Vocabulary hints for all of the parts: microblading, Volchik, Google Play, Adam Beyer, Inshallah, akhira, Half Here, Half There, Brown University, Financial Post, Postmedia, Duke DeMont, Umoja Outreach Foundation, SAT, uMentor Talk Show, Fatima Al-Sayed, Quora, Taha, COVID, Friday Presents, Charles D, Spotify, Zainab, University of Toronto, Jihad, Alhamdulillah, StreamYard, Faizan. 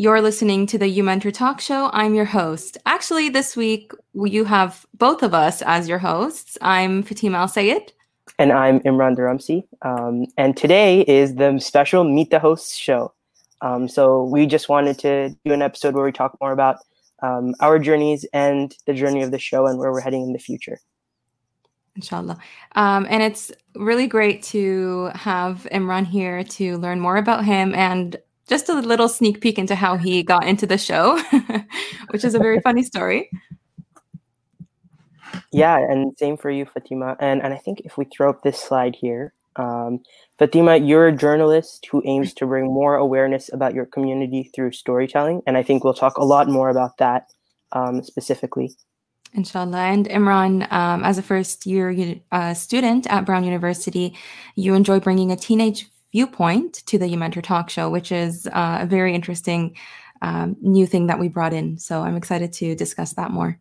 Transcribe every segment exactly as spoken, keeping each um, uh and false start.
You're listening to the uMentor Talk Show. I'm your host. Actually, this week, you have both of us as your hosts. I'm Fatima Al-Sayed. And I'm Imran Dharamsi. Um, and today is the special Meet the Hosts show. Um, so we just wanted to do an episode where we talk more about um, our journeys and the journey of the show and where we're heading in the future. Inshallah. Um, and it's really great to have Imran here to learn more about him and just a little sneak peek into how he got into the show, which is a very funny story. Yeah, and same for you, Fatima. And and I think if we throw up this slide here, um, Fatima, you're a journalist who aims to bring more awareness about your community through storytelling. And I think we'll talk a lot more about that um, specifically. Inshallah. And Imran, um, as a first-year uh, student at Brown University, you enjoy bringing a teenage viewpoint to the uMentor Talk Show, which is uh, a very interesting um, new thing that we brought in. So I'm excited to discuss that more.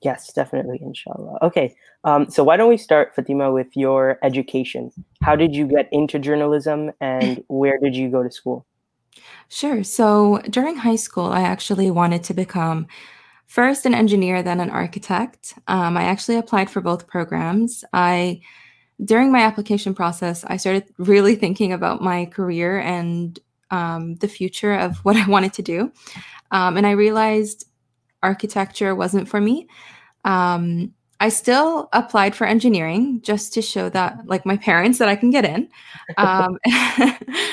Yes, definitely, inshallah. Okay, um, so why don't we start, Fatima, with your education. How did you get into journalism and where did you go to school? Sure. So during high school, I actually wanted to become first an engineer, then an architect. Um, I actually applied for both programs. I, during my application process, I started really thinking about my career and um, the future of what I wanted to do. Um, and I realized architecture wasn't for me. Um, I still applied for engineering just to show that, like my parents, that I can get in. Um,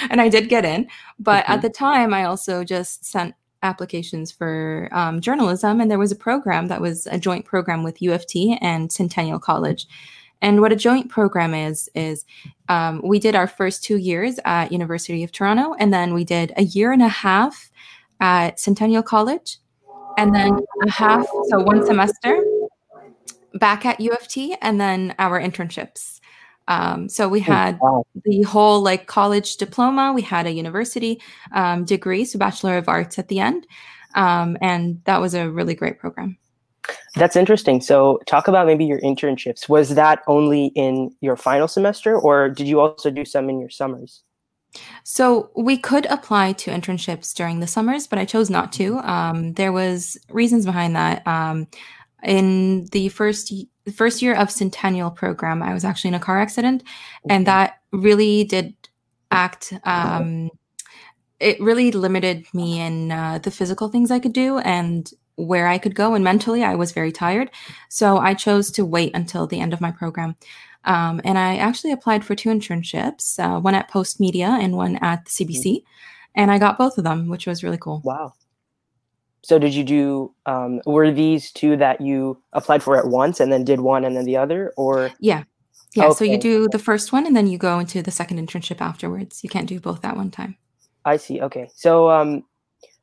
and I did get in. But mm-hmm. at the time, I also just sent applications for um, journalism. And there was a program that was a joint program with U of T and Centennial College. And what a joint program is, is um, we did our first two years at University of Toronto. And then we did a year and a half at Centennial College. And then a half, so one semester back at U of T, and then our internships. Um, so we had oh, wow. the whole like college diploma. We had a university um, degree, so Bachelor of Arts at the end. Um, and that was a really great program. That's interesting. So talk about maybe your internships. Was that only in your final semester, or did you also do some in your summers? So we could apply to internships during the summers, but I chose not to. Um, there was reasons behind that. Um, in the first first year of Centennial program, I was actually in a car accident, and that really did act. Um, it really limited me in uh, the physical things I could do and where I could go. And mentally, I was very tired. So I chose to wait until the end of my program. Um, and I actually applied for two internships, uh, one at Postmedia and one at the C B C. And I got both of them, which was really cool. Wow. So did you do, um, were these two that you applied for at once and then did one and then the other? Or Yeah. Yeah. Okay. So you do the first one and then you go into the second internship afterwards. You can't do both at one time. I see. Okay. So um,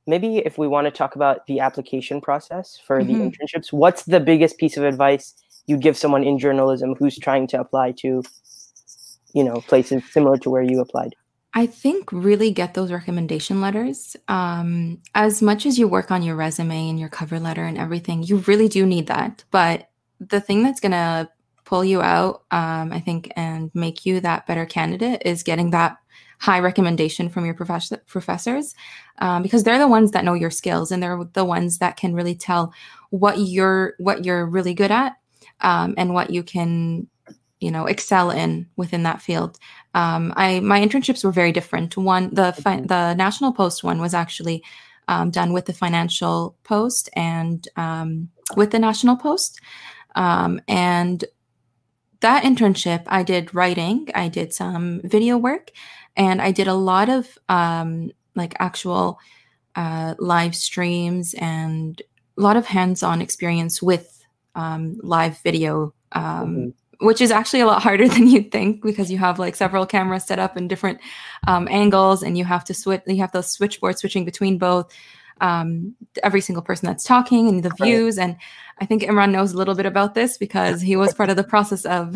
maybe if we want to talk about the application process for mm-hmm. the internships, what's the biggest piece of advice you give someone in journalism who's trying to apply to, you know, places similar to where you applied? I think really get those recommendation letters. Um, as much as you work on your resume and your cover letter and everything, you really do need that. But the thing that's going to pull you out, um, I think, and make you that better candidate is getting that high recommendation from your professor, professors, um, because they're the ones that know your skills and they're the ones that can really tell what you're what you're really good at. Um, and what you can, you know, excel in within that field. Um, I my internships were very different. One, the fi- the National Post one was actually um, done with the Financial Post and um, with the National Post. Um, and that internship, I did writing, I did some video work, and I did a lot of um, like actual uh, live streams and a lot of hands-on experience with um, live video, um, mm-hmm. which is actually a lot harder than you'd think because you have like several cameras set up in different, um, angles and you have to switch, you have the switchboard switching between both, um, every single person that's talking and the views. Right. And I think Imran knows a little bit about this because he was part of the process of,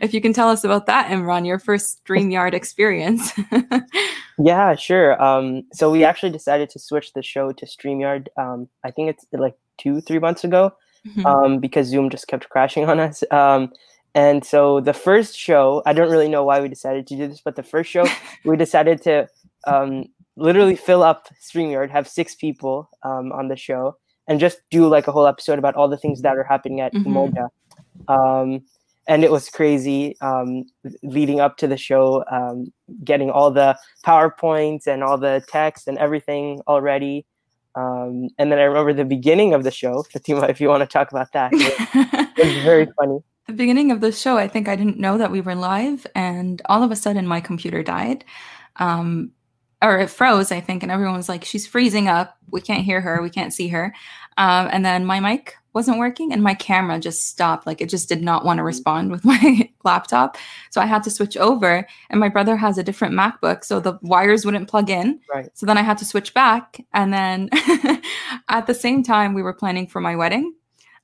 if you can tell us about that, Imran, your first StreamYard experience. Yeah, sure. Um, so we actually decided to switch the show to StreamYard. Um, I think it's like two, three months ago. Mm-hmm. Um, because Zoom just kept crashing on us. Um, and so the first show, I don't really know why we decided to do this, but the first show we decided to um, literally fill up StreamYard, have six people um, on the show, and just do like a whole episode about all the things that are happening at mm-hmm. Umoja. Um, and it was crazy um, leading up to the show, um, getting all the PowerPoints and all the text and everything all ready. Um, and then I remember the beginning of the show, Fatima, if you want to talk about that. It, it was very funny. The beginning of the show, I think I didn't know that we were live, and all of a sudden my computer died. Um, or it froze, I think, and everyone was like, she's freezing up. We can't hear her. We can't see her. Um, and then my mic wasn't working, and my camera just stopped. Like, it just did not want to respond with my laptop. So I had to switch over, and my brother has a different MacBook, so the wires wouldn't plug in. Right. So then I had to switch back. And then at the same time, we were planning for my wedding,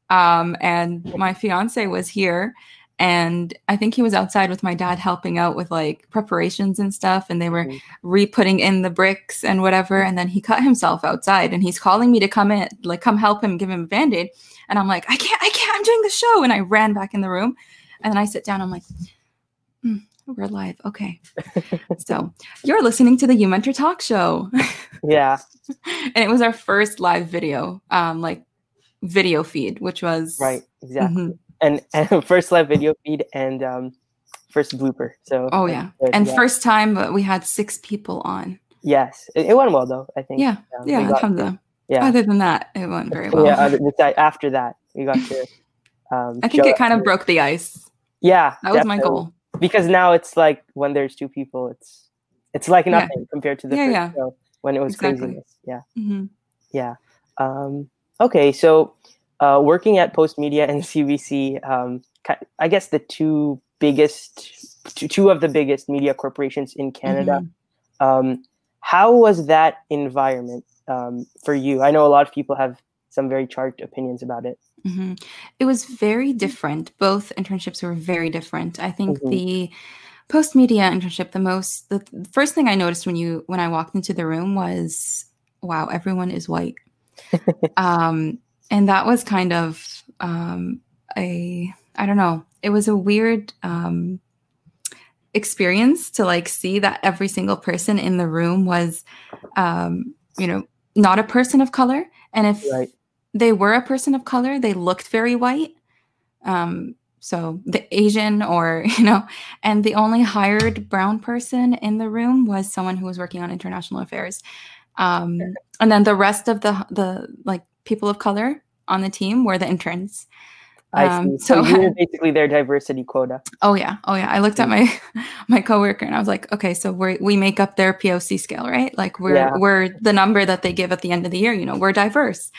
um, and my fiance was here. And I think he was outside with my dad helping out with like preparations and stuff. And they were re-putting in the bricks and whatever. And then he cut himself outside, and he's calling me to come in, like come help him, give him a Band-Aid. And I'm like, I can't, I can't, I'm doing the show. And I ran back in the room, and then I sit down. I'm like, mm, we're live. Okay. So you're listening to the uMentor Talk Show. Yeah. And it was our first live video, um, like video feed, which was. Right. Exactly. Mm-hmm. And, and first live video feed and um, first blooper. So oh yeah, and, and yeah. First time we had six people on. Yes, it, it went well though. I think. Yeah, um, yeah, alhamdulillah. Yeah. Other than that, it went very well. Yeah. Other, after that, we got to. Um, I think it kind of broke the ice. Yeah, that was definitely. My goal. Because now it's like when there's two people, it's it's like nothing yeah. compared to the yeah, first yeah. show when it was exactly. craziness. Yeah, mm-hmm. yeah. Um, okay, so. Uh, working at Postmedia and C B C, um, I guess the two biggest, two of the biggest media corporations in Canada. Mm-hmm. Um, how was that environment um, for you? I know a lot of people have some very charged opinions about it. Mm-hmm. It was very different. Both internships were very different. I think mm-hmm. the Postmedia internship, the most, the, the first thing I noticed when you when I walked into the room was, wow, everyone is white. um, And that was kind of um, a, I don't know, it was a weird um, experience to like see that every single person in the room was, um, you know, not a person of color. And if right. they were a person of color, they looked very white. Um, so the Asian or, you know, and the only hired brown person in the room was someone who was working on international affairs. Um, and then the rest of the, the like, people of color on the team were the interns. Um, I see. So, so you were basically their diversity quota. Oh yeah. Oh yeah. I looked at my, my coworker and I was like, okay, so we we make up their P O C scale, right? Like we're, yeah. we're the number that they give at the end of the year, you know, we're diverse.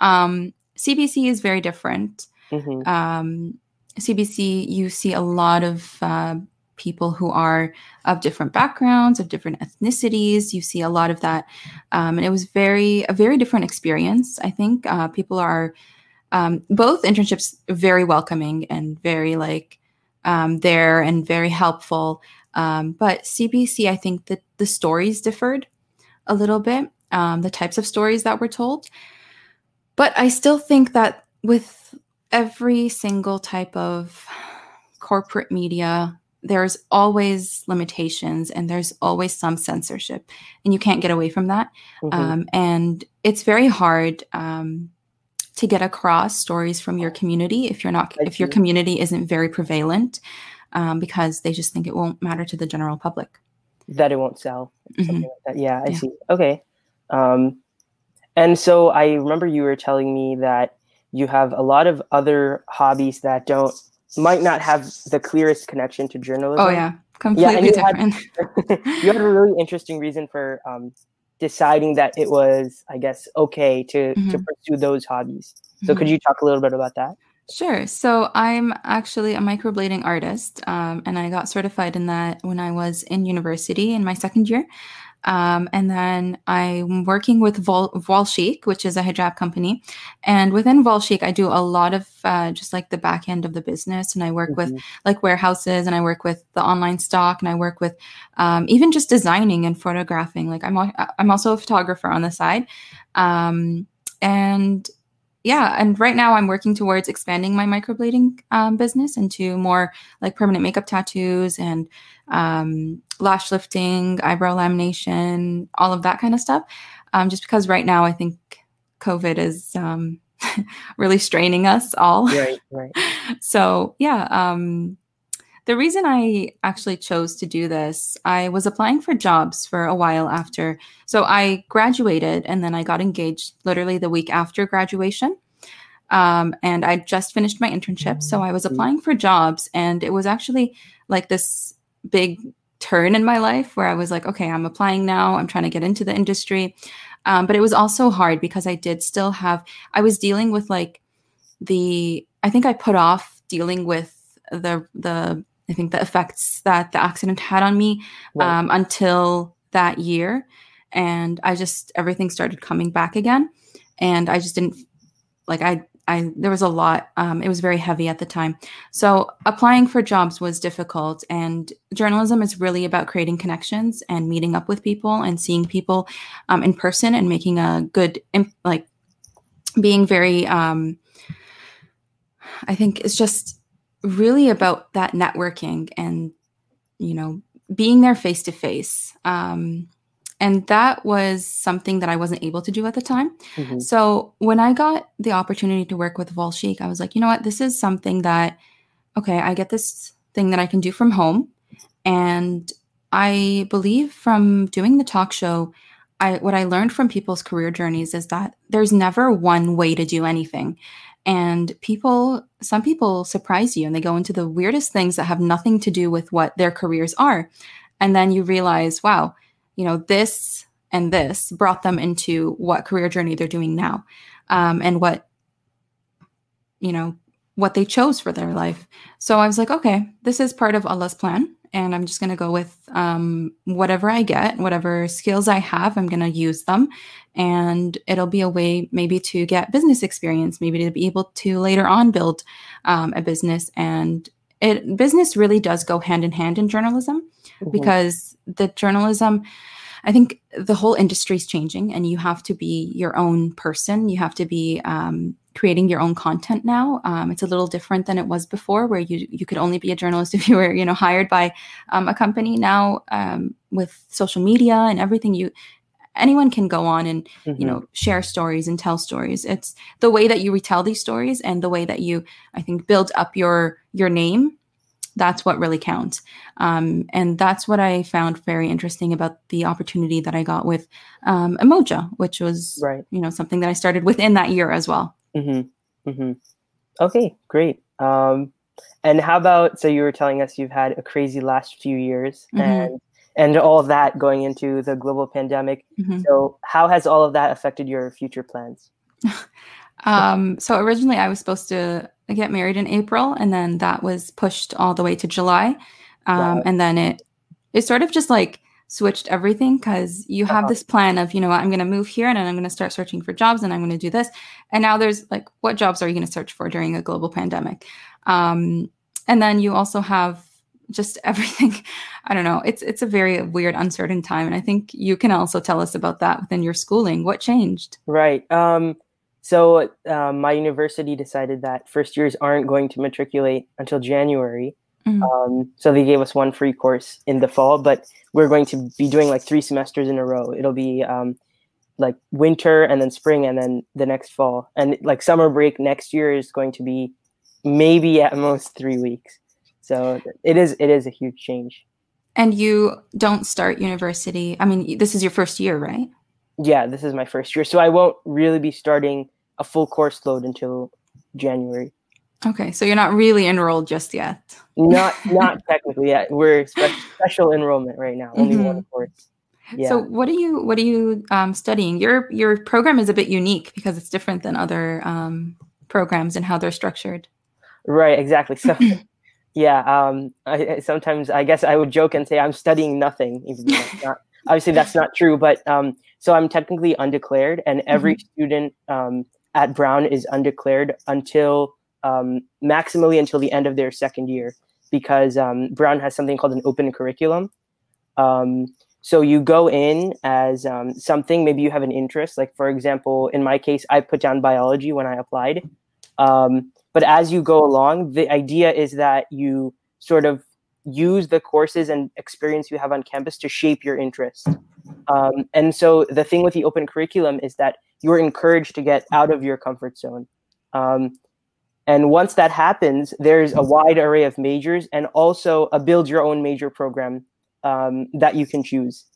Um, C B C is very different. Mm-hmm. Um, C B C, you see a lot of, uh, people who are of different backgrounds, of different ethnicities. You see a lot of that. Um, and it was very, a very different experience. I think uh, people are, um, both internships very welcoming and very like um, there and very helpful. Um, but C B C, I think that the stories differed a little bit, um, the types of stories that were told. But I still think that with every single type of corporate media, there's always limitations and there's always some censorship, and you can't get away from that. Mm-hmm. Um, and it's very hard um, to get across stories from your community if you're not, I if see. your community isn't very prevalent, um, because they just think it won't matter to the general public. That it won't sell. Mm-hmm. Like that. Yeah, I yeah. see. Okay. Um, and so I remember you were telling me that you have a lot of other hobbies that don't, might not have the clearest connection to journalism. Oh yeah, completely yeah, you different. Had, you had a really interesting reason for um, deciding that it was, I guess, okay to, mm-hmm. to pursue those hobbies. So mm-hmm. could you talk a little bit about that? Sure. So I'm actually a microblading artist, um, and I got certified in that when I was in university in my second year. Um, and then I'm working with Vol- Volchik, which is a hijab company. And within Volchik, I do a lot of uh, just like the back end of the business. And I work mm-hmm. with like warehouses, and I work with the online stock, and I work with um, even just designing and photographing. Like I'm, a- I'm also a photographer on the side. Um, and yeah, and right now I'm working towards expanding my microblading um, business into more like permanent makeup tattoos and um, lash lifting, eyebrow lamination, all of that kind of stuff. Um, just because right now I think COVID is um, really straining us all. Right, right. So yeah, um, the reason I actually chose to do this, I was applying for jobs for a while after. So I graduated and then I got engaged literally the week after graduation. Um, and I just finished my internship. So I was applying for jobs and it was actually like this big turn in my life where I was like, okay, I'm applying now. I'm trying to get into the industry. Um, but it was also hard because I did still have, I was dealing with like the, I think I put off dealing with the, the, I think the effects that the accident had on me right. um, until that year. And I just, everything started coming back again. And I just didn't like, I, I, there was a lot, um, it was very heavy at the time. So applying for jobs was difficult, and journalism is really about creating connections and meeting up with people and seeing people um, in person and making a good, imp- like being very, um, I think it's just really about that networking and, you know, being there face to face. Um, and that was something that I wasn't able to do at the time. Mm-hmm. So when I got the opportunity to work with Volchik, I was like, you know what, this is something that, okay, I get this thing that I can do from home. And I believe from doing the talk show, I, what I learned from people's career journeys is that there's never one way to do anything. And people, some people surprise you and they go into the weirdest things that have nothing to do with what their careers are. And then you realize, wow, you know, this and this brought them into what career journey they're doing now, um, and what, you know, what they chose for their life. So I was like, okay, this is part of Allah's plan. And I'm just going to go with um, whatever I get, whatever skills I have, I'm going to use them. And it'll be a way maybe to get business experience, maybe to be able to later on build um, a business. And it business really does go hand in hand in journalism, mm-hmm. because the journalism, I think the whole industry is changing and you have to be your own person. You have to be um, creating your own content now. Um, it's a little different than it was before, where you you could only be a journalist if you were, you know, hired by um, a company. Now um, with social media and everything, you anyone can go on and, mm-hmm. you know, share stories and tell stories. It's the way that you retell these stories and the way that you, I think, build up your your name. That's what really counts. Um, and that's what I found very interesting about the opportunity that I got with um, Umoja, which was, right. you know, something that I started within that year as well. Mm-hmm. Mm-hmm. Okay, great. Um, and how about, so you were telling us you've had a crazy last few years, mm-hmm. and and all of that going into the global pandemic. Mm-hmm. So how has all of that affected your future plans? um, so originally I was supposed to I get married in April, and then that was pushed all the way to July. Um, wow. And then it, it sort of just like switched everything, because you have uh-huh. this plan of, you know, I'm going to move here and then I'm going to start searching for jobs and I'm going to do this. And now there's like, what jobs are you going to search for during a global pandemic? Um, and then you also have just everything. I don't know. It's, it's a very weird, uncertain time. And I think you can also tell us about that within your schooling. What changed? Right. Um, So uh, my university decided that first years aren't going to matriculate until January. Mm-hmm. Um, so they gave us one free course in the fall, but we're going to be doing like three semesters in a row. It'll be um, like winter and then spring and then the next fall. And like summer break next year is going to be maybe at most three weeks. So it is it is a huge change. And you don't start university. I mean, this is your first year, right? Yeah, this is my first year. So I won't really be starting a full course load until January. Okay, so you're not really enrolled just yet. Not not technically yet. We're spe- special enrollment right now. Only mm-hmm. one course. Yeah. So what are you what are you um, studying? Your your program is a bit unique because it's different than other um, programs and how they're structured. Right. Exactly. So yeah. Um, I, sometimes I guess I would joke and say I'm studying nothing. Even though it's not, obviously, that's not true. But um, so I'm technically undeclared, and every mm-hmm. student. Um, at Brown is undeclared until um, maximally until the end of their second year, because um, Brown has something called an open curriculum. Um, So you go in as um, something, maybe you have an interest. Like, for example, in my case, I put down biology when I applied. Um, but as you go along, the idea is that you sort of use the courses and experience you have on campus to shape your interest. Um, and so the thing with the open curriculum is that you're encouraged to get out of your comfort zone. Um, and once that happens, there's a wide array of majors and also a build your own major program um, that you can choose.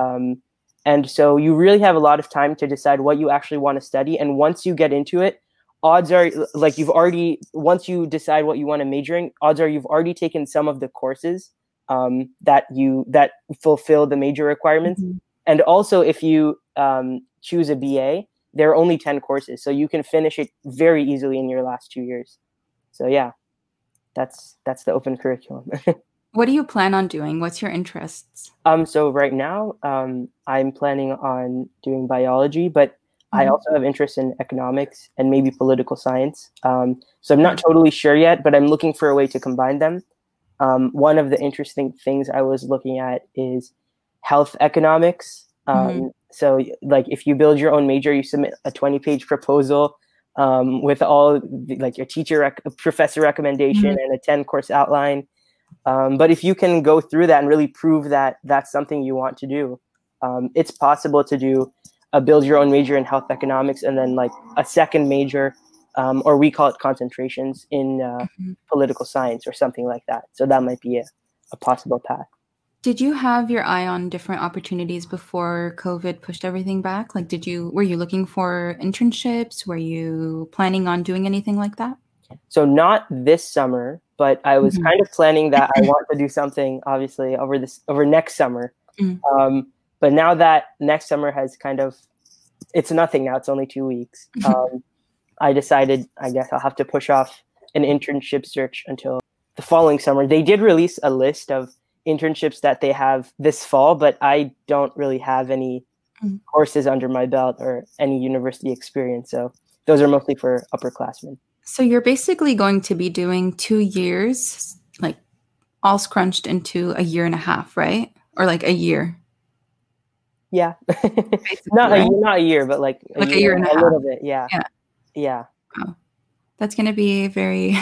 Um, and so you really have a lot of time to decide what you actually want to study. And once you get into it, odds are like you've already, once you decide what you want to major in, odds are you've already taken some of the courses um, that you, that fulfill the major requirements. Mm-hmm. And also if you um, choose a B A, there are only ten courses, so you can finish it very easily in your last two years. So yeah, that's, that's the open curriculum. What do you plan on doing? What's your interests? Um, so right now um, I'm planning on doing biology, but I also have interest in economics and maybe political science. Um, so I'm not totally sure yet, but I'm looking for a way to combine them. Um, one of the interesting things I was looking at is health economics. Um, mm-hmm. So like if you build your own major, you submit a twenty page proposal um, with all the, like your teacher, rec- professor recommendation mm-hmm. and a ten course outline. Um, but if you can go through that and really prove that that's something you want to do, um, it's possible to do Uh, build your own major in health economics and then like a second major um, or we call it concentrations in uh, mm-hmm. political science or something like that. So that might be a, a possible path. Did you have your eye on different opportunities before COVID pushed everything back? Like, did you, were you looking for internships? Were you planning on doing anything like that? So not this summer, but I was mm-hmm. kind of planning that I want to do something obviously over this, over next summer. Mm-hmm. Um, But now that next summer has kind of, it's nothing now, it's only two weeks. Um, I decided, I guess I'll have to push off an internship search until the following summer. They did release a list of internships that they have this fall, but I don't really have any mm-hmm. courses under my belt or any university experience. So those are mostly for upperclassmen. So you're basically going to be doing two years, like all scrunched into a year and a half, right? Or like a year. Yeah, not, right? a, not a year, but like a, like year, a, year and a, a little bit. Yeah. Yeah. yeah. Wow. That's going to be very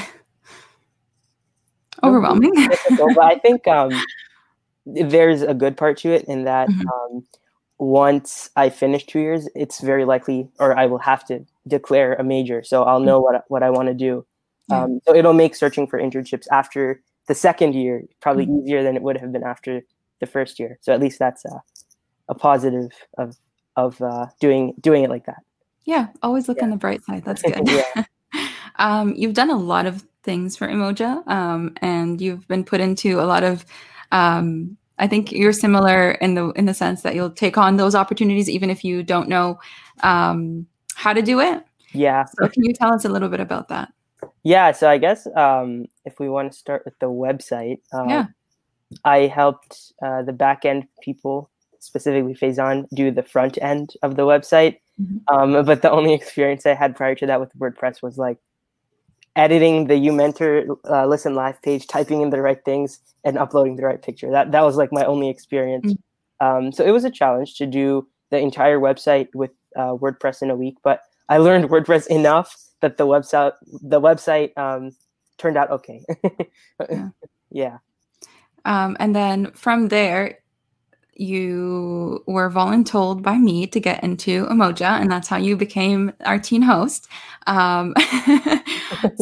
overwhelming. But I think um, there's a good part to it in that mm-hmm. um, once I finish two years, it's very likely, or I will have to declare a major. So I'll know mm-hmm. what, what I want to do. Um, mm-hmm. So it'll make searching for internships after the second year probably mm-hmm. easier than it would have been after the first year. So at least that's uh, a positive of of uh, doing doing it like that. Yeah, always look yeah. on the bright side. That's good. yeah. um, you've done a lot of things for Umoja, um, and you've been put into a lot of. Um, I think you're similar in the in the sense that you'll take on those opportunities even if you don't know um, how to do it. Yeah. So can you tell us a little bit about that? Yeah. So I guess um, if we want to start with the website, um, yeah, I helped uh, the back end people, specifically Faizan, do the front end of the website. Mm-hmm. Um, but the only experience I had prior to that with WordPress was like editing the uMentor uh, Listen Live page, typing in the right things and uploading the right picture. That that was like my only experience. Mm-hmm. Um, so it was a challenge to do the entire website with uh, WordPress in a week, but I learned WordPress enough that the website, the website um, turned out okay. yeah. yeah. Um, and then from there, you were voluntold by me to get into Umoja, and that's how you became our teen host. Um,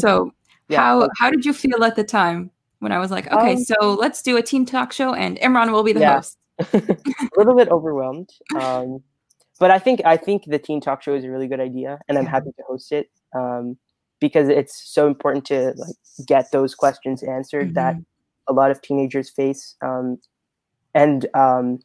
so yeah. how how did you feel at the time when I was like, okay, um, so let's do a teen talk show and Imran will be the yeah. host? A little bit overwhelmed. Um, but I think I think the teen talk show is a really good idea, and I'm happy to host it um, because it's so important to like get those questions answered mm-hmm. that a lot of teenagers face. Um, And um,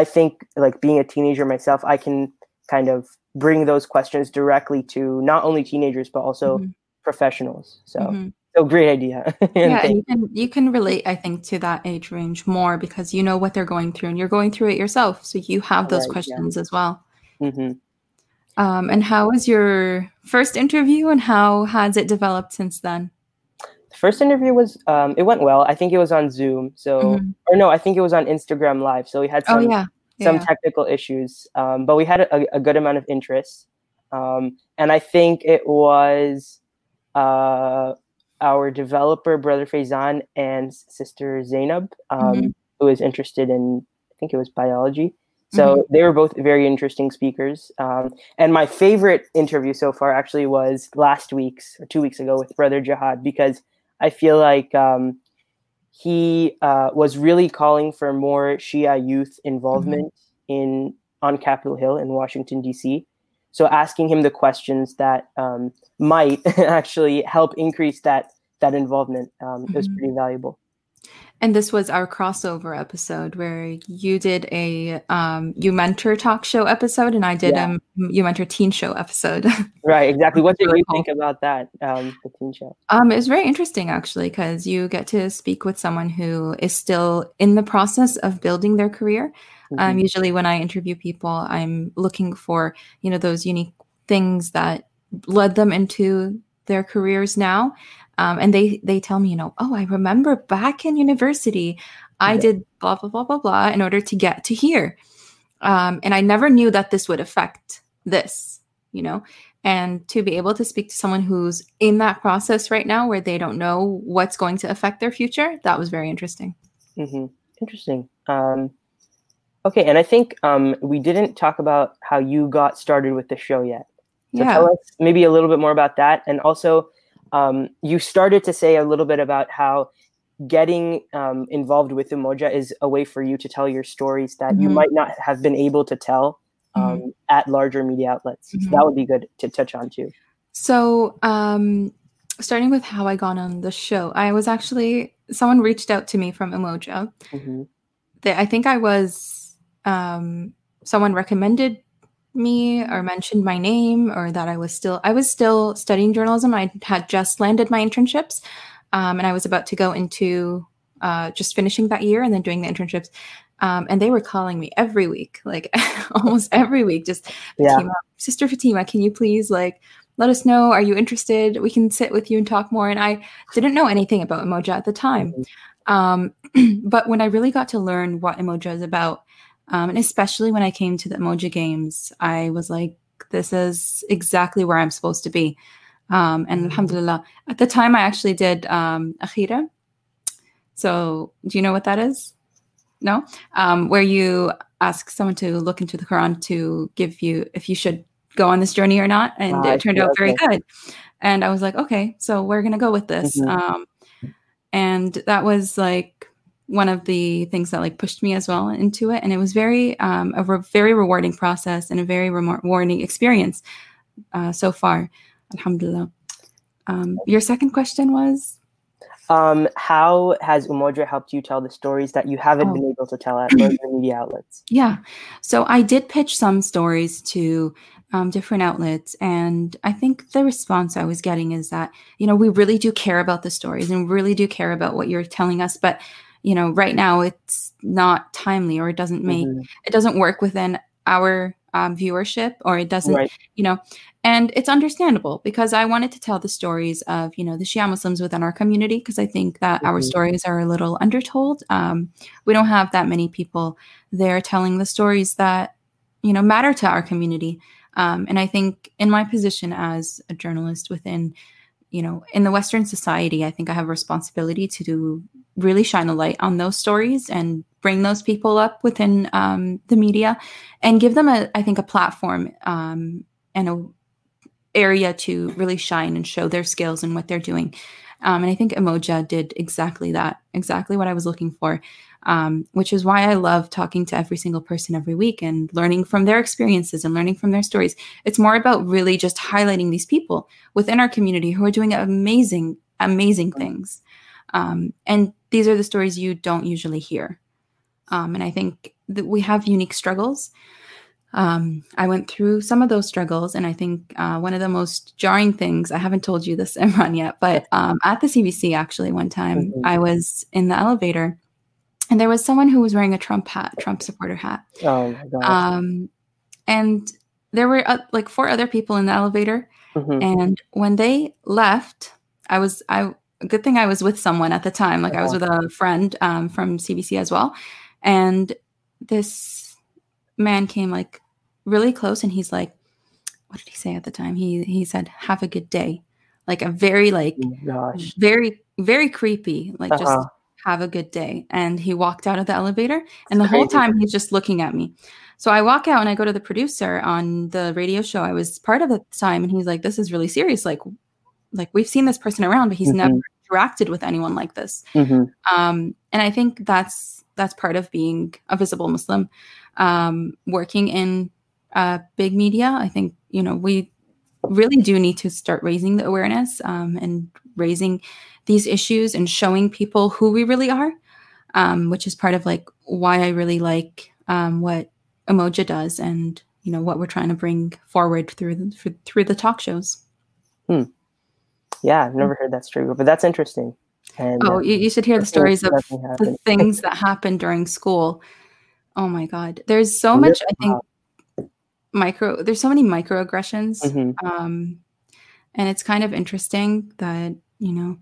I think like being a teenager myself, I can kind of bring those questions directly to not only teenagers, but also mm-hmm. professionals. So, mm-hmm. so great idea. yeah, you can, you can relate, I think, to that age range more because you know what they're going through and you're going through it yourself. So you have those right, questions yeah. as well. Mm-hmm. Um, and how was your first interview and how has it developed since then? The first interview was, um, it went well. I think it was on Zoom. So, mm-hmm. or no, I think it was on Instagram Live. So we had some, oh, yeah. Yeah. some technical issues, um, but we had a, a good amount of interest. Um, and I think it was uh, our developer, brother Faizan, and sister Zainab, um, mm-hmm. who was interested in, I think it was biology. So mm-hmm. they were both very interesting speakers. Um, and my favorite interview so far actually was last week's or two weeks ago with brother Jihad, because I feel like um, he uh, was really calling for more Shia youth involvement mm-hmm. in on Capitol Hill in Washington, D C. So asking him the questions that um, might actually help increase that that involvement um, mm-hmm. is pretty valuable. And this was our crossover episode where you did a um, uMentor Talk Show episode, and I did yeah. a uMentor Teen Show episode. Right, exactly. What did really you cool. think about that, um, the Teen Show? Um, it was very interesting, actually, because you get to speak with someone who is still in the process of building their career. Mm-hmm. Um, usually when I interview people, I'm looking for, you know, those unique things that led them into their careers now. Um, and they, they tell me, you know, oh, I remember back in university, I yeah. did blah, blah, blah, blah, blah, in order to get to here. Um, and I never knew that this would affect this, you know, and to be able to speak to someone who's in that process right now where they don't know what's going to affect their future. That was very interesting. Mm-hmm. Interesting. Um, okay. And I think um, we didn't talk about how you got started with the show yet. So yeah. tell us maybe a little bit more about that. And also, Um, you started to say a little bit about how getting um, involved with Umoja is a way for you to tell your stories that mm-hmm. you might not have been able to tell um, mm-hmm. at larger media outlets. Mm-hmm. So that would be good to touch on too. So um, starting with how I got on the show, I was actually, someone reached out to me from Umoja. Mm-hmm. They, I think I was, um, someone recommended me or mentioned my name, or that I was still I was still studying journalism. I had just landed my internships, um, and I was about to go into uh, just finishing that year and then doing the internships. Um, and they were calling me every week, like almost every week. Just yeah. Fatima, Sister Fatima, can you please like let us know? Are you interested? We can sit with you and talk more. And I didn't know anything about Umoja at the time, mm-hmm. um, but when I really got to learn what Umoja is about. Um, and especially when I came to the Umoja Games, I was like, this is exactly where I'm supposed to be. Um, and alhamdulillah, at the time I actually did um, akhira. So do you know what that is? No? Um, where you ask someone to look into the Quran to give you, if you should go on this journey or not. And uh, it turned out okay. very good. And I was like, okay, so we're going to go with this. Mm-hmm. Um, and that was like, one of the things that like pushed me as well into it. And it was very, um, a re- very rewarding process and a very rewarding experience uh, so far. Alhamdulillah. Um, your second question was? Um, how has Umoja helped you tell the stories that you haven't oh. been able to tell at larger media outlets? Yeah. So I did pitch some stories to um, different outlets. And I think the response I was getting is that, you know, we really do care about the stories and really do care about what you're telling us. But you know, right now it's not timely, or it doesn't make, mm-hmm. it doesn't work within our um, viewership, or it doesn't, right. you know, and it's understandable because I wanted to tell the stories of, you know, the Shia Muslims within our community, because I think that mm-hmm. our stories are a little undertold. Um, we don't have that many people there telling the stories that, you know, matter to our community. Um, and I think in my position as a journalist within, you know, in the Western society, I think I have a responsibility to do really shine a light on those stories and bring those people up within um, the media and give them, a, I think, a platform um, and an area to really shine and show their skills and what they're doing. Um, and I think Umoja did exactly that, exactly what I was looking for, um, which is why I love talking to every single person every week and learning from their experiences and learning from their stories. It's more about really just highlighting these people within our community who are doing amazing, amazing things. Um, and these are the stories you don't usually hear. Um, and I think that we have unique struggles. Um, I went through some of those struggles. And I think uh, one of the most jarring things, I haven't told you this, Imran, yet, but um, at the C B C, actually, one time mm-hmm. I was in the elevator and there was someone who was wearing a Trump hat, Trump supporter hat. Oh, my God. Um, and there were uh, like four other people in the elevator. Mm-hmm. And when they left, I was, I good thing I was with someone at the time. Like I was with a friend um, from C B C as well. And this man came like really close and he's like, what did he say at the time? He he said, have a good day. Like a very like, Gosh. very, very creepy, like uh-huh. just have a good day. And he walked out of the elevator and it's the crazy. Whole time he's just looking at me. So I walk out and I go to the producer on the radio show I was part of at the time. And he's like, this is really serious. Like, like we've seen this person around, but he's mm-hmm. never interacted with anyone like this. Mm-hmm. Um, and I think that's, that's part of being a visible Muslim, um, working in uh, big media. I think, you know, we really do need to start raising the awareness um, and raising these issues and showing people who we really are, um, which is part of like why I really like um, what Umoja does and, you know, what we're trying to bring forward through the, for, through the talk shows. Hmm. Yeah, I've never heard that story, but that's interesting. And, oh, uh, you, you should hear the stories of the things that happen during school. Oh my God. There's so much, I think, micro, there's so many microaggressions. Mm-hmm. Um, and it's kind of interesting that, you know,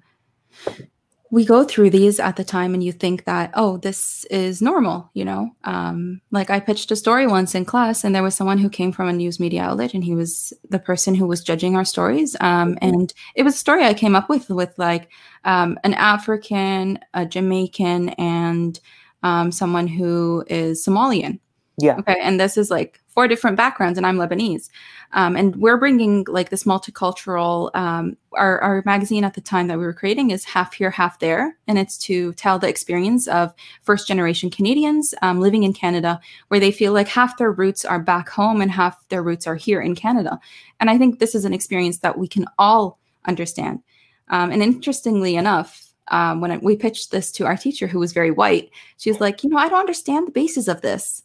we go through these at the time and you think that, oh, this is normal, you know? Um, like I pitched a story once in class and there was someone who came from a news media outlet and he was the person who was judging our stories. Um, and it was a story I came up with, with like um, an African, a Jamaican, and um, someone who is Somalian. Yeah. Okay. And this is like four different backgrounds and I'm Lebanese. Um, and we're bringing like this multicultural, um, our, our magazine at the time that we were creating is Half Here, Half There. And it's to tell the experience of first generation Canadians um, living in Canada, where they feel like half their roots are back home and half their roots are here in Canada. And I think this is an experience that we can all understand. Um, and interestingly enough, um, when we pitched this to our teacher who was very white, she was like, you know, I don't understand the basis of this.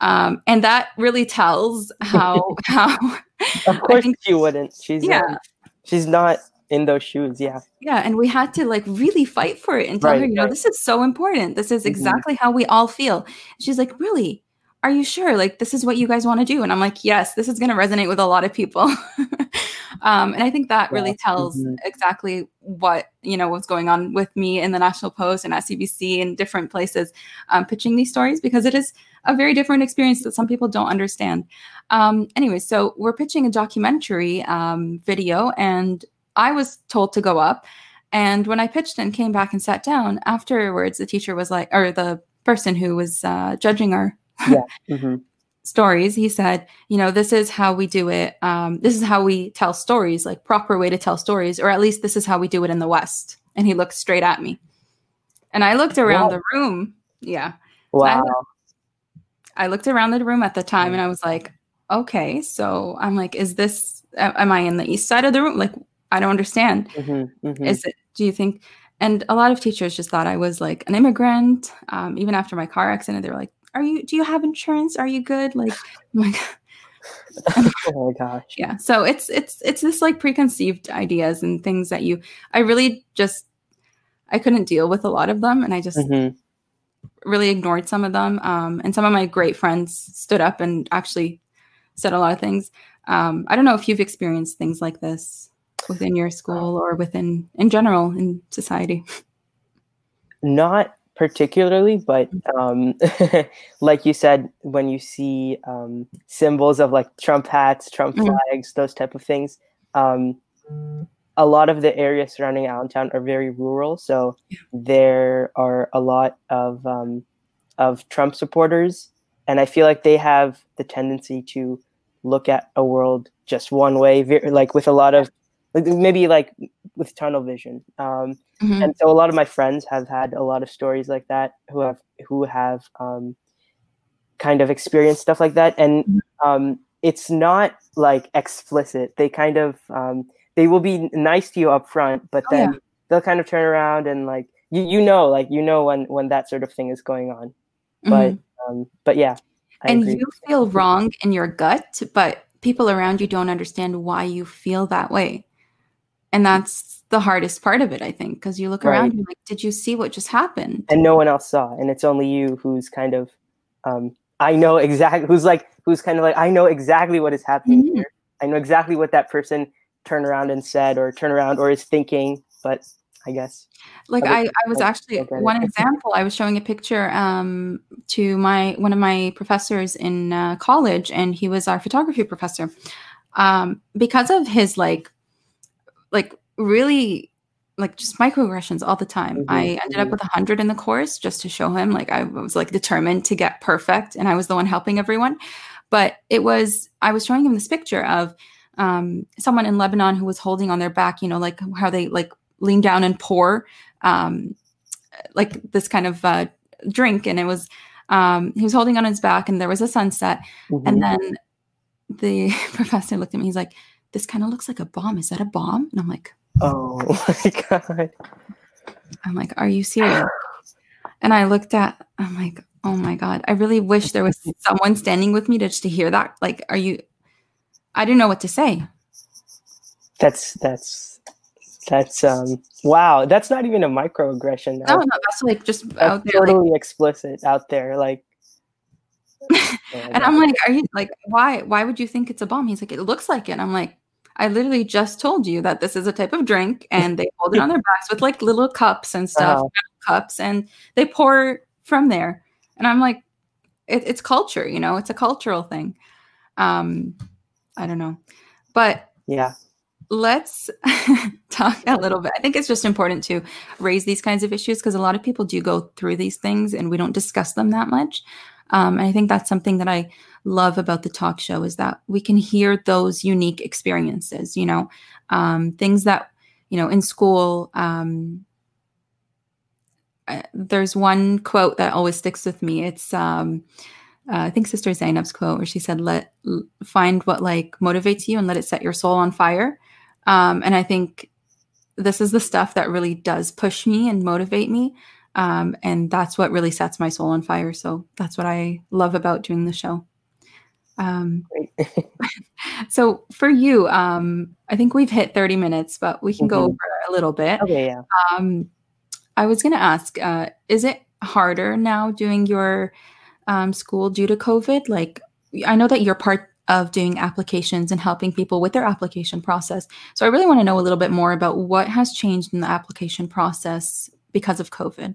Um, and that really tells how, how, of course I think, she wouldn't, she's, yeah. um, she's not in those shoes. Yeah. Yeah. And we had to like really fight for it and tell right, her, you right. know, this is so important. This is exactly mm-hmm. how we all feel. She's like, really, are you sure? Like, this is what you guys want to do. And I'm like, yes, this is going to resonate with a lot of people. um, and I think that yeah. really tells mm-hmm. exactly what, you know, what's going on with me in the National Post and at C B C and different places, um, pitching these stories, because it is a very different experience that some people don't understand. Um, anyway, so we're pitching a documentary um, video and I was told to go up. And when I pitched and came back and sat down afterwards, the teacher was like, or the person who was uh, judging our yeah. mm-hmm. stories, he said, you know, this is how we do it. Um, this is how we tell stories, like proper way to tell stories, or at least this is how we do it in the West. And he looked straight at me. And I looked around wow. the room. Yeah. Wow. So I looked around the room at the time and I was like, okay, so I'm like, is this, am I in the east side of the room? Like, I don't understand. Mm-hmm, mm-hmm. Is it, do you think, and a lot of teachers just thought I was like an immigrant. Um, even after my car accident, they were like, are you, do you have insurance? Are you good? Like, I'm like, oh my gosh. Yeah. So it's, it's, it's this like preconceived ideas and things that you, I really just, I couldn't deal with a lot of them. And I just, mm-hmm. really ignored some of them. Um, and some of my great friends stood up and actually said a lot of things. Um, I don't know if you've experienced things like this within your school or within, in general, in society. Not particularly, but um, like you said, when you see um, symbols of like Trump hats, Trump mm-hmm. flags, those type of things, um, a lot of the areas surrounding Allentown are very rural. So yeah. there are a lot of um, of Trump supporters. And I feel like they have the tendency to look at a world just one way, very, like with a lot of, maybe like with tunnel vision. Um, mm-hmm. And so a lot of my friends have had a lot of stories like that who have, who have um, kind of experienced stuff like that. And um, it's not like explicit. They kind of... Um, they will be nice to you up front, but then oh, yeah. they'll kind of turn around and like, you, you know, like, you know, when, when that sort of thing is going on, mm-hmm. but, um, but yeah. I and agree. You feel wrong in your gut, but people around you don't understand why you feel that way. And that's the hardest part of it, I think, because you look right. around and you're like, did you see what just happened? And no one else saw. And it's only you who's kind of, um, I know exactly who's like, who's kind of like, I know exactly what is happening mm-hmm. here. I know exactly what that person turn around and said, or turn around or is thinking, but I guess. Like I, I was actually one example. I was showing a picture um, to my one of my professors in uh, college, and he was our photography professor. Um, because of his like, like really, like just microaggressions all the time. Mm-hmm. I ended up with a hundred in the course just to show him. Like I was like determined to get perfect, and I was the one helping everyone. But it was I was showing him this picture of. Um, someone in Lebanon who was holding on their back, you know, like how they like lean down and pour, um, like this kind of uh, drink. And it was, um, he was holding on his back and there was a sunset. Mm-hmm. And then the professor looked at me, he's like, this kind of looks like a bomb. Is that a bomb? And I'm like, oh my God. I'm like, are you serious? And I looked at, I'm like, oh my God, I really wish there was someone standing with me to just to hear that. Like, are you, I didn't know what to say. That's, that's, that's, um, wow. That's not even a microaggression. No, no, that's like just that's out there. Totally like, explicit out there. Like, and, and I'm like, are you like, why, why would you think it's a bomb? He's like, it looks like it. I'm like, I literally just told you that this is a type of drink and they hold it on their backs with like little cups and stuff, wow. cups and they pour from there. And I'm like, it, it's culture, you know, it's a cultural thing. Um, I don't know, but yeah, let's talk a little bit. I think it's just important to raise these kinds of issues because a lot of people do go through these things and we don't discuss them that much. Um, and I think that's something that I love about the talk show is that we can hear those unique experiences, you know, um, things that, you know, in school, um, uh, there's one quote that always sticks with me. It's, um, Uh, I think Sister Zainab's quote where she said, let l- find what like motivates you and let it set your soul on fire. Um, and I think this is the stuff that really does push me and motivate me. Um, and that's what really sets my soul on fire. So that's what I love about doing the show. Um, so for you, um, I think we've hit thirty minutes, but we can mm-hmm. go over a little bit. Okay, yeah. Um, I was going to ask, uh, is it harder now doing your Um, school due to COVID? Like, I know that you're part of doing applications and helping people with their application process. So I really want to know a little bit more about what has changed in the application process because of COVID.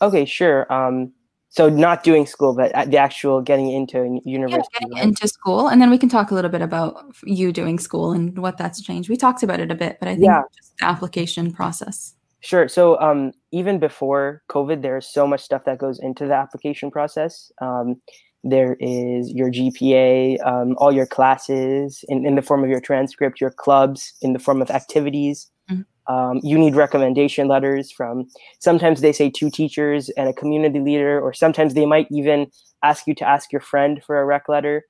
Okay, sure. Um, so not doing school, but the actual getting into university. Yeah, getting into school. And then we can talk a little bit about you doing school and what that's changed. We talked about it a bit, but I think yeah. just the application process. Sure. So um, even before COVID, there's so much stuff that goes into the application process. Um, there is your G P A, um, all your classes in, in the form of your transcript, your clubs in the form of activities. Mm-hmm. Um, you need recommendation letters from, sometimes they say two teachers and a community leader, or sometimes they might even ask you to ask your friend for a rec letter.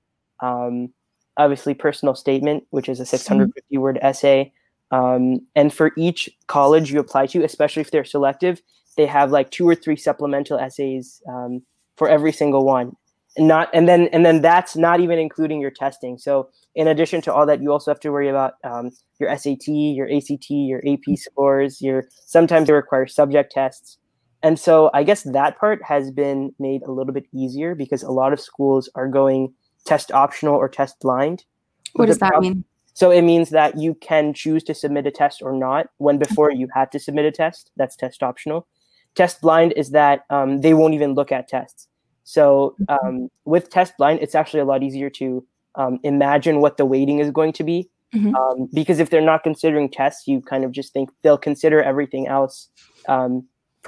Um, obviously, personal statement, which is a six hundred fifty word mm-hmm. essay. Um, and for each college you apply to, especially if they're selective, they have like two or three supplemental essays um, for every single one. And not and then and then that's not even including your testing. So in addition to all that, you also have to worry about um, your S A T, your A C T, your A P scores. Your sometimes they require subject tests. And so I guess that part has been made a little bit easier because a lot of schools are going test optional or test blind. What does that mean? So it means that you can choose to submit a test or not, when before you had to submit a test. That's test optional. Test blind is that um, they won't even look at tests. So um, with test blind, it's actually a lot easier to um, imagine what the weighting is going to be. Mm-hmm. Um, because if they're not considering tests, you kind of just think they'll consider everything else. Um,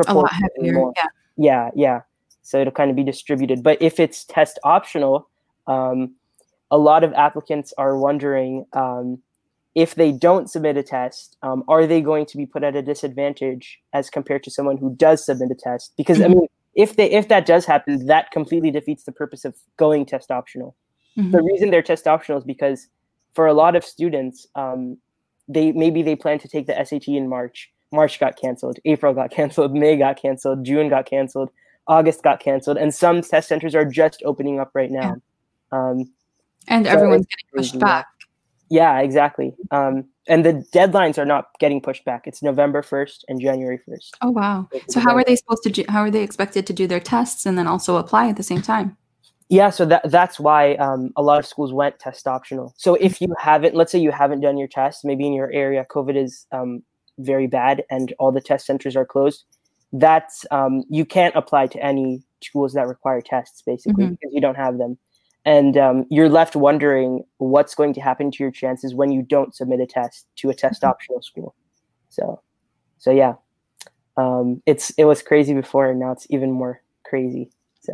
a lot heavier, more. yeah. Yeah, yeah. So it'll kind of be distributed. But if it's test optional, um, a lot of applicants are wondering um, if they don't submit a test, um, are they going to be put at a disadvantage as compared to someone who does submit a test? Because mm-hmm. I mean, if they if that does happen, that completely defeats the purpose of going test optional. Mm-hmm. The reason they're test optional is because for a lot of students, um, they maybe they plan to take the S A T in March. March got canceled, April got canceled, May got canceled, June got canceled, August got canceled, and some test centers are just opening up right now. Yeah. Um, And so everyone's getting pushed back. Yeah, exactly. Um, and the deadlines are not getting pushed back. It's November first and January first. Oh, wow. So how are they supposed to, do, how are they expected to do their tests and then also apply at the same time? Yeah, so that that's why um, a lot of schools went test optional. So if you haven't, let's say you haven't done your test, maybe in your area, COVID is um, very bad and all the test centers are closed, that's um, you can't apply to any schools that require tests, basically, mm-hmm. because you don't have them. And um, you're left wondering what's going to happen to your chances when you don't submit a test to a test optional school. So, so yeah, um, it's it was crazy before, and now it's even more crazy. So,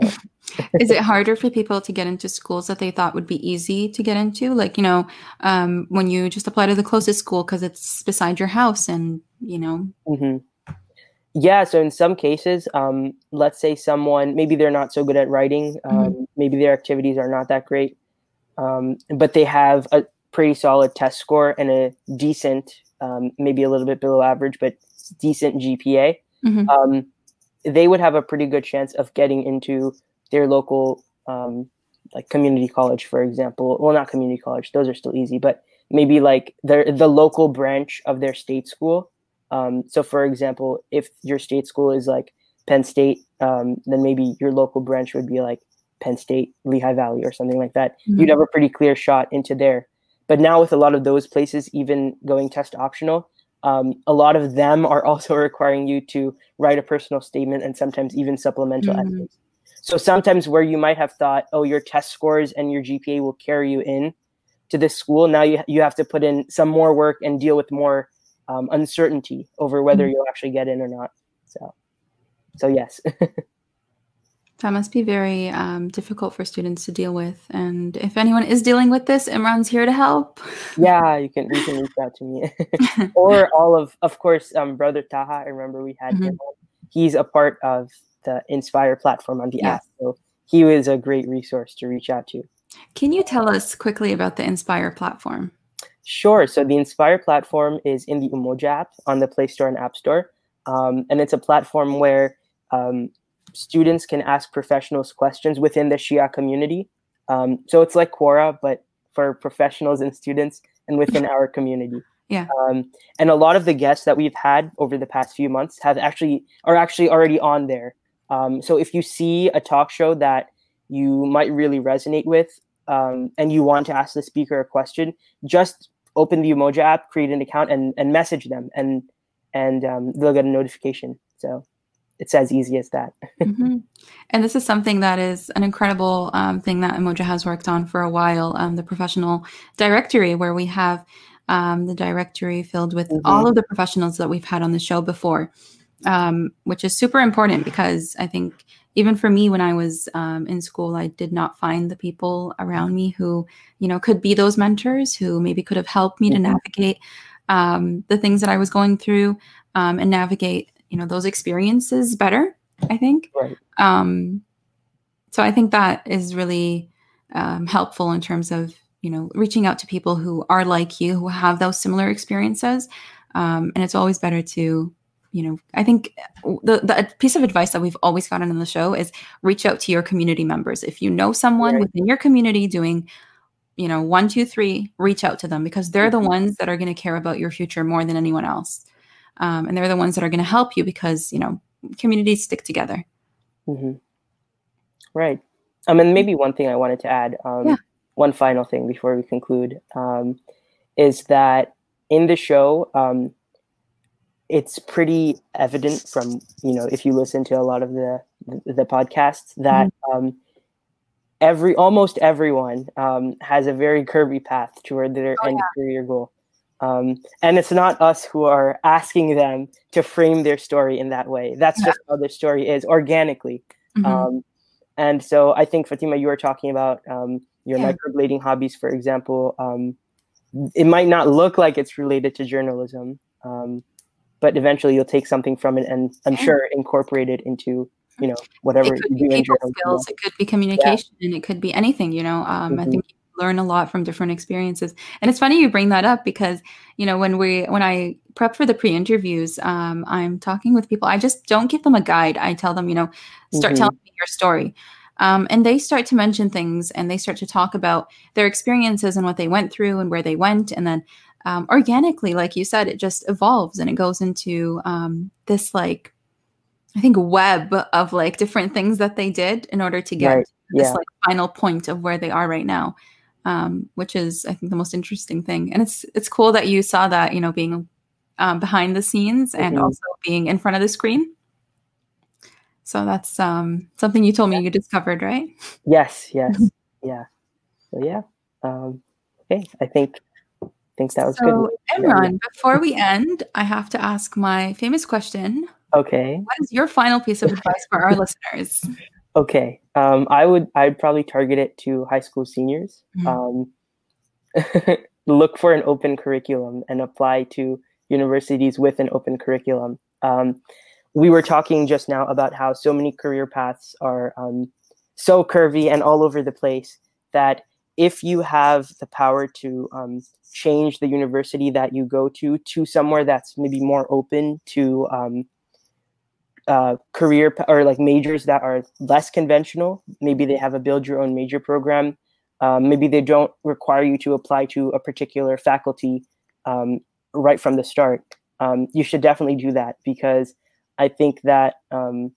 is it harder for people to get into schools that they thought would be easy to get into? Like, you know, um, when you just apply to the closest school because it's beside your house, and you know. Mm-hmm. Yeah, so in some cases, um, let's say someone, maybe they're not so good at writing, um, mm-hmm. maybe their activities are not that great, um, but they have a pretty solid test score and a decent, um, maybe a little bit below average, but decent G P A. Mm-hmm. Um, they would have a pretty good chance of getting into their local um, like community college, for example. Well, not community college, those are still easy, but maybe like their, the local branch of their state school. Um, so, for example, if your state school is like Penn State, um, then maybe your local branch would be like Penn State, Lehigh Valley or something like that. Mm-hmm. You'd have a pretty clear shot into there. But now with a lot of those places, even going test optional, um, a lot of them are also requiring you to write a personal statement and sometimes even supplemental mm-hmm. essays. So sometimes where you might have thought, oh, your test scores and your G P A will carry you in to this school, now you you have to put in some more work and deal with more Um, uncertainty over whether you'll actually get in or not. So, so yes. That must be very um, difficult for students to deal with. And if anyone is dealing with this, Imran's here to help. Yeah, you can, you can reach out to me. Or all of, of course, um, Brother Taha, I remember we had mm-hmm. him. He's a part of the Inspire platform on the yeah. app. So he was a great resource to reach out to. Can you tell us quickly about the Inspire platform? Sure. So the Inspire platform is in the Umoja app on the Play Store and App Store. Um, and it's a platform where um, students can ask professionals questions within the Shia community. Um, so it's like Quora, but for professionals and students and within our community. Yeah. Um, and a lot of the guests that we've had over the past few months have actually are actually already on there. Um, so if you see a talk show that you might really resonate with, um, and you want to ask the speaker a question, just open the Umoja app, create an account, and, and message them, and and um, they'll get a notification. So it's as easy as that. Mm-hmm. And this is something that is an incredible um, thing that Umoja has worked on for a while, um, the professional directory, where we have um, the directory filled with mm-hmm. all of the professionals that we've had on the show before, um, which is super important because I think even for me, when I was um, in school, I did not find the people around me who, you know, could be those mentors who maybe could have helped me mm-hmm. to navigate um, the things that I was going through um, and navigate, you know, those experiences better, I think. Right. Um, so I think that is really um, helpful in terms of, you know, reaching out to people who are like you, who have those similar experiences. Um, and it's always better to, you know, I think the, the piece of advice that we've always gotten on the show is reach out to your community members. If you know someone right. within your community doing, you know, one, two, three, reach out to them because they're the ones that are going to care about your future more than anyone else. Um, and they're the ones that are going to help you because, you know, communities stick together. Mm-hmm. Right. Um, and maybe one thing I wanted to add, um, yeah. one final thing before we conclude, um, is that in the show, um, it's pretty evident from, you know, if you listen to a lot of the the podcasts that mm-hmm. um, every almost everyone um, has a very curvy path toward their oh, end yeah. career goal. Um, and it's not us who are asking them to frame their story in that way. That's yeah. just how their story is organically. Mm-hmm. Um, and so I think, Fatima, you were talking about um, your yeah. microblading hobbies, for example. Um, it might not look like it's related to journalism, um, but eventually you'll take something from it and I'm yeah. sure incorporate it into, you know, whatever. It could be people skills, it could be communication, yeah. and it could be anything, you know, um, mm-hmm. I think you learn a lot from different experiences. And it's funny you bring that up because, you know, when we, when I prep for the pre-interviews, um, I'm talking with people, I just don't give them a guide. I tell them, you know, start mm-hmm. telling me your story. Um, and they start to mention things and they start to talk about their experiences and what they went through and where they went. And then Um, organically, like you said, it just evolves and it goes into um, this, like, I think, web of like different things that they did in order to get right. yeah. this like final point of where they are right now, um, which is, I think, the most interesting thing. And it's it's cool that you saw that, you know, being um, behind the scenes and mm-hmm. also being in front of the screen. So that's um, something you told me yeah. you discovered, right? Yes, yes, yeah. So yeah, um, okay, I think I think that was so, good. Imran, before we end, I have to ask my famous question. Okay. What is your final piece of advice for our listeners? Okay, um, I would I'd probably target it to high school seniors. Mm-hmm. Um, look for an open curriculum and apply to universities with an open curriculum. Um, we were talking just now about how so many career paths are um, so curvy and all over the place that if you have the power to um, change the university that you go to to somewhere that's maybe more open to um, Uh, career or like majors that are less conventional. Maybe they have a build your own major program. Um, maybe they don't require you to apply to a particular faculty um, right from the start. Um, you should definitely do that because I think that um,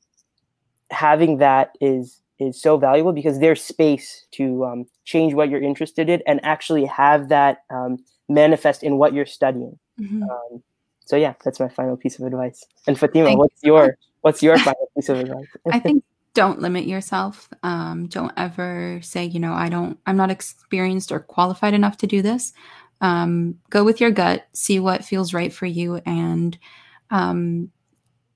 having that is is so valuable because there's space to um, change what you're interested in and actually have that um, manifest in what you're studying. Mm-hmm. Um, so yeah, that's my final piece of advice. And Fatima, Thank what's you so your much. What's your final piece of advice? I think don't limit yourself. Um, don't ever say, you know, I don't, I'm not experienced or qualified enough to do this. Um, go with your gut, see what feels right for you. And um,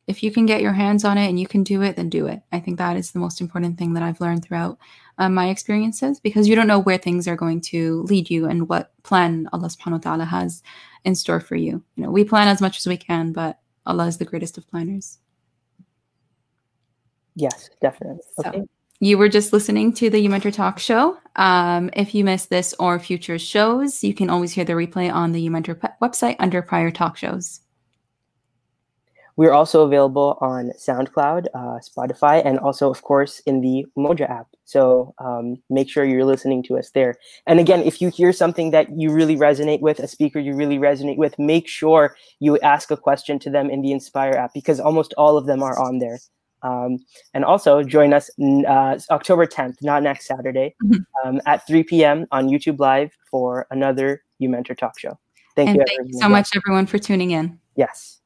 if you can get your hands on it and you can do it, then do it. I think that is the most important thing that I've learned throughout uh, my experiences, because you don't know where things are going to lead you and what plan Allah subhanahu wa ta'ala has in store for you. You know, we plan as much as we can, but Allah is the greatest of planners. Yes, definitely. Okay. So you were just listening to the uMentor Talk Show. Um, if you missed this or future shows, you can always hear the replay on the uMentor pe- website under prior talk shows. We're also available on SoundCloud, uh, Spotify, and also, of course, in the Umoja app. So um, make sure you're listening to us there. And again, if you hear something that you really resonate with, a speaker you really resonate with, make sure you ask a question to them in the Inspire app because almost all of them are on there. Um, and also join us uh, October tenth, not next Saturday, mm-hmm. um, at three p.m. on YouTube Live for another uMentor Talk Show. Thank and you, thank you so much, everyone, for tuning in. Yes.